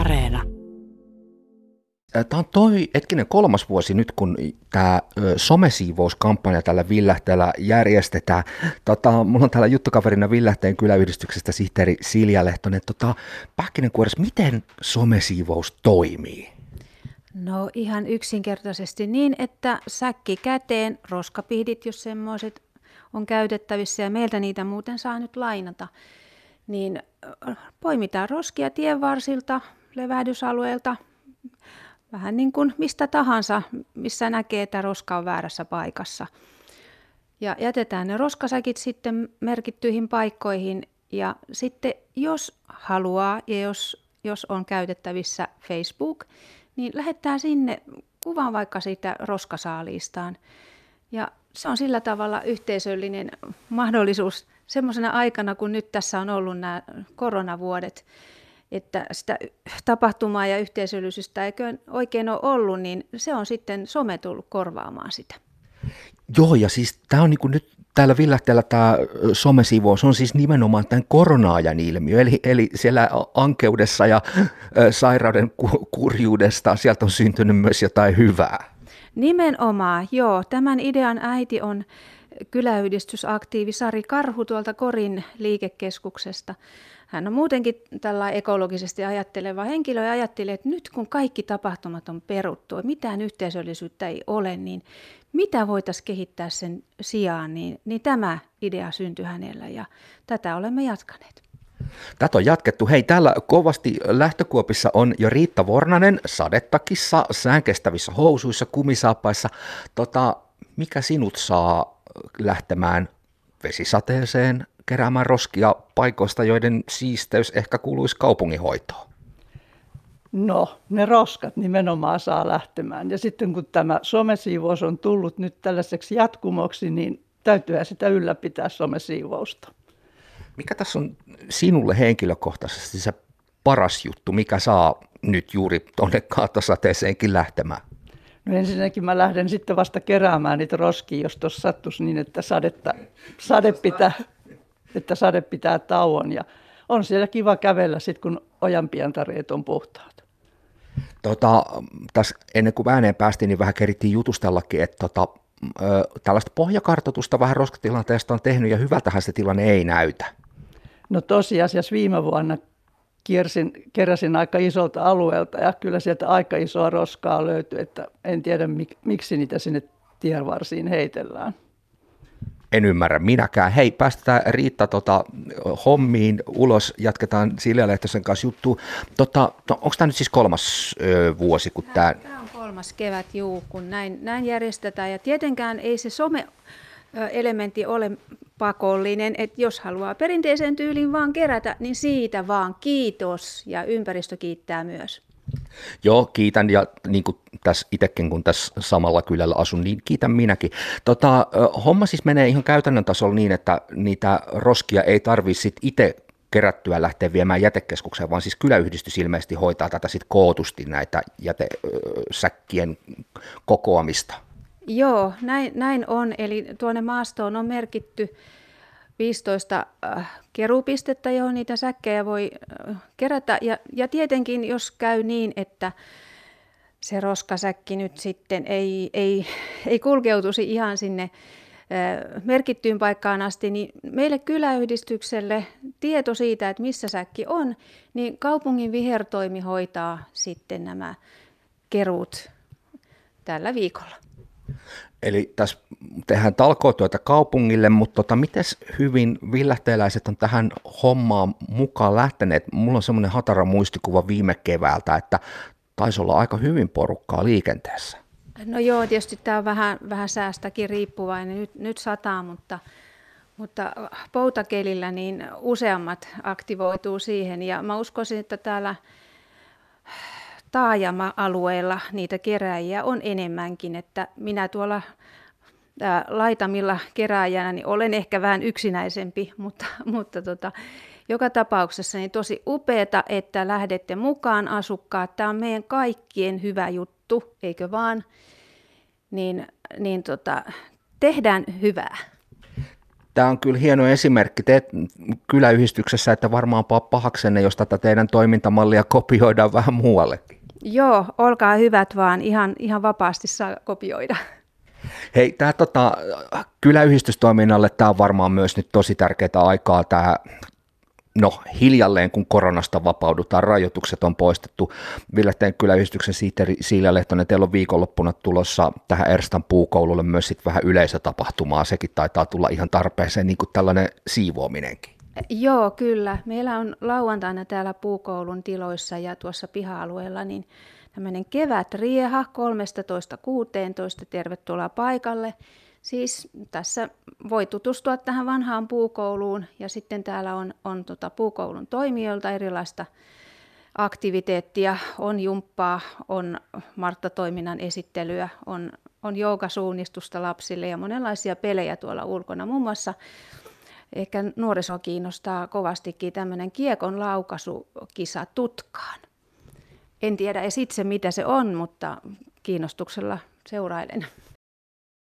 Areena. Tämä on kolmas vuosi nyt, kun tämä somesiivouskampanja tällä Villähteellä järjestetään. Mulla on täällä juttukaverina Villähteen kyläyhdistyksestä sihteeri Silja Lehtonen. Pähkinänkuoressa, miten somesiivous toimii? No ihan yksinkertaisesti niin, että säkki käteen, roskapihdit, jos semmoiset on käytettävissä, ja meiltä niitä muuten saa nyt lainata, niin poimitaan roskia tienvarsilta, levähdysalueelta, vähän niin kuin mistä tahansa, missä näkee, että roska on väärässä paikassa. Ja jätetään ne roskasäkit sitten merkittyihin paikkoihin, ja sitten jos haluaa ja jos on käytettävissä Facebook, niin lähettää sinne kuvan vaikka siitä roskasaaliistaan. Ja se on sillä tavalla yhteisöllinen mahdollisuus semmoisena aikana, kun nyt tässä on ollut nämä koronavuodet, että sitä tapahtumaa ja yhteisöllisyystä eikö oikein ole ollut, niin se on sitten some tullut korvaamaan sitä. Joo, ja siis tämä on niin kuin nyt täällä Villähteellä tämä somesiivous on siis nimenomaan tämän korona-ajan ilmiö, eli siellä ankeudessa ja sairauden kurjuudesta sieltä on syntynyt myös jotain hyvää. Nimenomaan, joo. Tämän idean äiti on kyläyhdistysaktiivi Sari Karhu tuolta Korin liikekeskuksesta. Hän on muutenkin tällainen ekologisesti ajatteleva henkilö ja ajattelee, että nyt kun kaikki tapahtumat on peruttu, mitään yhteisöllisyyttä ei ole, niin mitä voitaisiin kehittää sen sijaan, niin tämä idea syntyi hänellä ja tätä olemme jatkaneet. Tätä on jatkettu. Hei, täällä kovasti lähtökuopissa on jo Riitta Vornanen sadetakissa, säänkestävissä housuissa, kumisaappaissa. Mikä sinut saa lähtemään vesisateeseen keräämään roskia paikoista, joiden siisteys ehkä kuuluisi kaupunginhoitoon? No, ne roskat nimenomaan saa lähtemään. Ja sitten kun tämä somesiivous on tullut nyt tällaiseksi jatkumoksi, niin täytyyhän sitä ylläpitää somesiivousta. Mikä tässä on sinulle henkilökohtaisesti se paras juttu, mikä saa nyt juuri tuonne kaatosateeseenkin lähtemään? No ensinnäkin mä lähden sitten vasta keräämään niitä roskia, jos tuossa sattuisi niin, että sade pitää tauon. Ja on siellä kiva kävellä sitten, kun ojanpientareet on puhtaat. Tässä ennen kuin ääneen päästiin, niin vähän kerittiin jutustellakin, että tällaista pohjakartoitusta vähän roskatilanteesta on tehnyt, ja hyvältähän se tilanne ei näytä. No tosiasiassa viime vuonna keräsin aika isolta alueelta ja kyllä sieltä aika isoa roskaa löytyi, että en tiedä miksi niitä sinne tienvarsiin heitellään. En ymmärrä minäkään. Hei, päästetään Riitta hommiin ulos, jatketaan Silja Lehtosen kanssa juttuun. Onko tämä nyt siis kolmas vuosi, kun tämä... Kolmas kevät, kun näin järjestetään. Ja tietenkään ei se some-elementti ole pakollinen, että jos haluaa perinteiseen tyyliin vaan kerätä, niin siitä vaan kiitos, ja ympäristö kiittää myös. Joo, kiitän, ja niin kuin tässä itsekin, kun tässä samalla kylällä asun, niin kiitän minäkin. Homma siis menee ihan käytännön tasolla niin, että niitä roskia ei tarvitse itse kerättyä lähteä viemään jätekeskukseen, vaan siis kyläyhdistys ilmeisesti hoitaa tätä sitten kootusti näitä jätesäkkien kokoamista. Joo, näin on. Eli tuonne maastoon on merkitty 15 keruupistettä, johon niitä säkkejä voi kerätä. Ja tietenkin, jos käy niin, että se roskasäkki nyt sitten ei kulkeutuisi ihan sinne merkittyyn paikkaan asti, niin meille kyläyhdistykselle tieto siitä, että missä säkki on, niin kaupungin vihertoimi hoitaa sitten nämä keruut tällä viikolla. Eli tässä tehdään talkootyötä kaupungille, mutta miten hyvin villähteeläiset on tähän hommaan mukaan lähteneet? Mulla on semmoinen hatara muistikuva viime keväältä, että taisi olla aika hyvin porukkaa liikenteessä. No joo, tietysti tämä on vähän säästäkin riippuvainen. Nyt sataa, mutta poutakelillä niin useammat aktivoituu siihen. Ja mä uskoisin, että täällä taajama-alueella niitä kerääjiä on enemmänkin. Että minä tuolla laitamilla kerääjänä niin olen ehkä vähän yksinäisempi, mutta joka tapauksessa niin tosi upeata, että lähdette mukaan asukkaat. Tämä on meidän kaikkien hyvä juttu. Eikö vaan, niin tehdään hyvää. Tämä on kyllä hieno esimerkki kyläyhdistyksessä, että varmaan pahaksenne, jos tätä teidän toimintamallia kopioidaan vähän muuallekin. Joo, olkaa hyvät vaan, ihan vapaasti saa kopioida. Hei, tämä kyläyhdistystoiminnalle tämä on varmaan myös nyt tosi tärkeää aikaa tämä. No, hiljalleen kun koronasta vapaudutaan, rajoitukset on poistettu. Villähteen kyläyhdistyksen sihteeri Silja Lehtonen, teillä on viikonloppuna tulossa tähän Erstan puukoululle myös sit vähän yleisötapahtumaa. Sekin taitaa tulla ihan tarpeeseen, niin kuin tällainen siivoaminenkin. Joo, kyllä. Meillä on lauantaina täällä puukoulun tiloissa ja tuossa piha-alueella niin tämmöinen kevätrieha 13.16. Tervetuloa paikalle. Siis tässä voi tutustua tähän vanhaan puukouluun ja sitten täällä on puukoulun toimijoilta erilaista aktiviteettia, on jumppaa, on marttatoiminnan esittelyä, on joogasuunnistusta lapsille ja monenlaisia pelejä tuolla ulkona. Muun muassa ehkä nuorisoa kiinnostaa kovastikin tämmöinen kiekon laukaisukisa tutkaan. En tiedä edes itse mitä se on, mutta kiinnostuksella seurailen.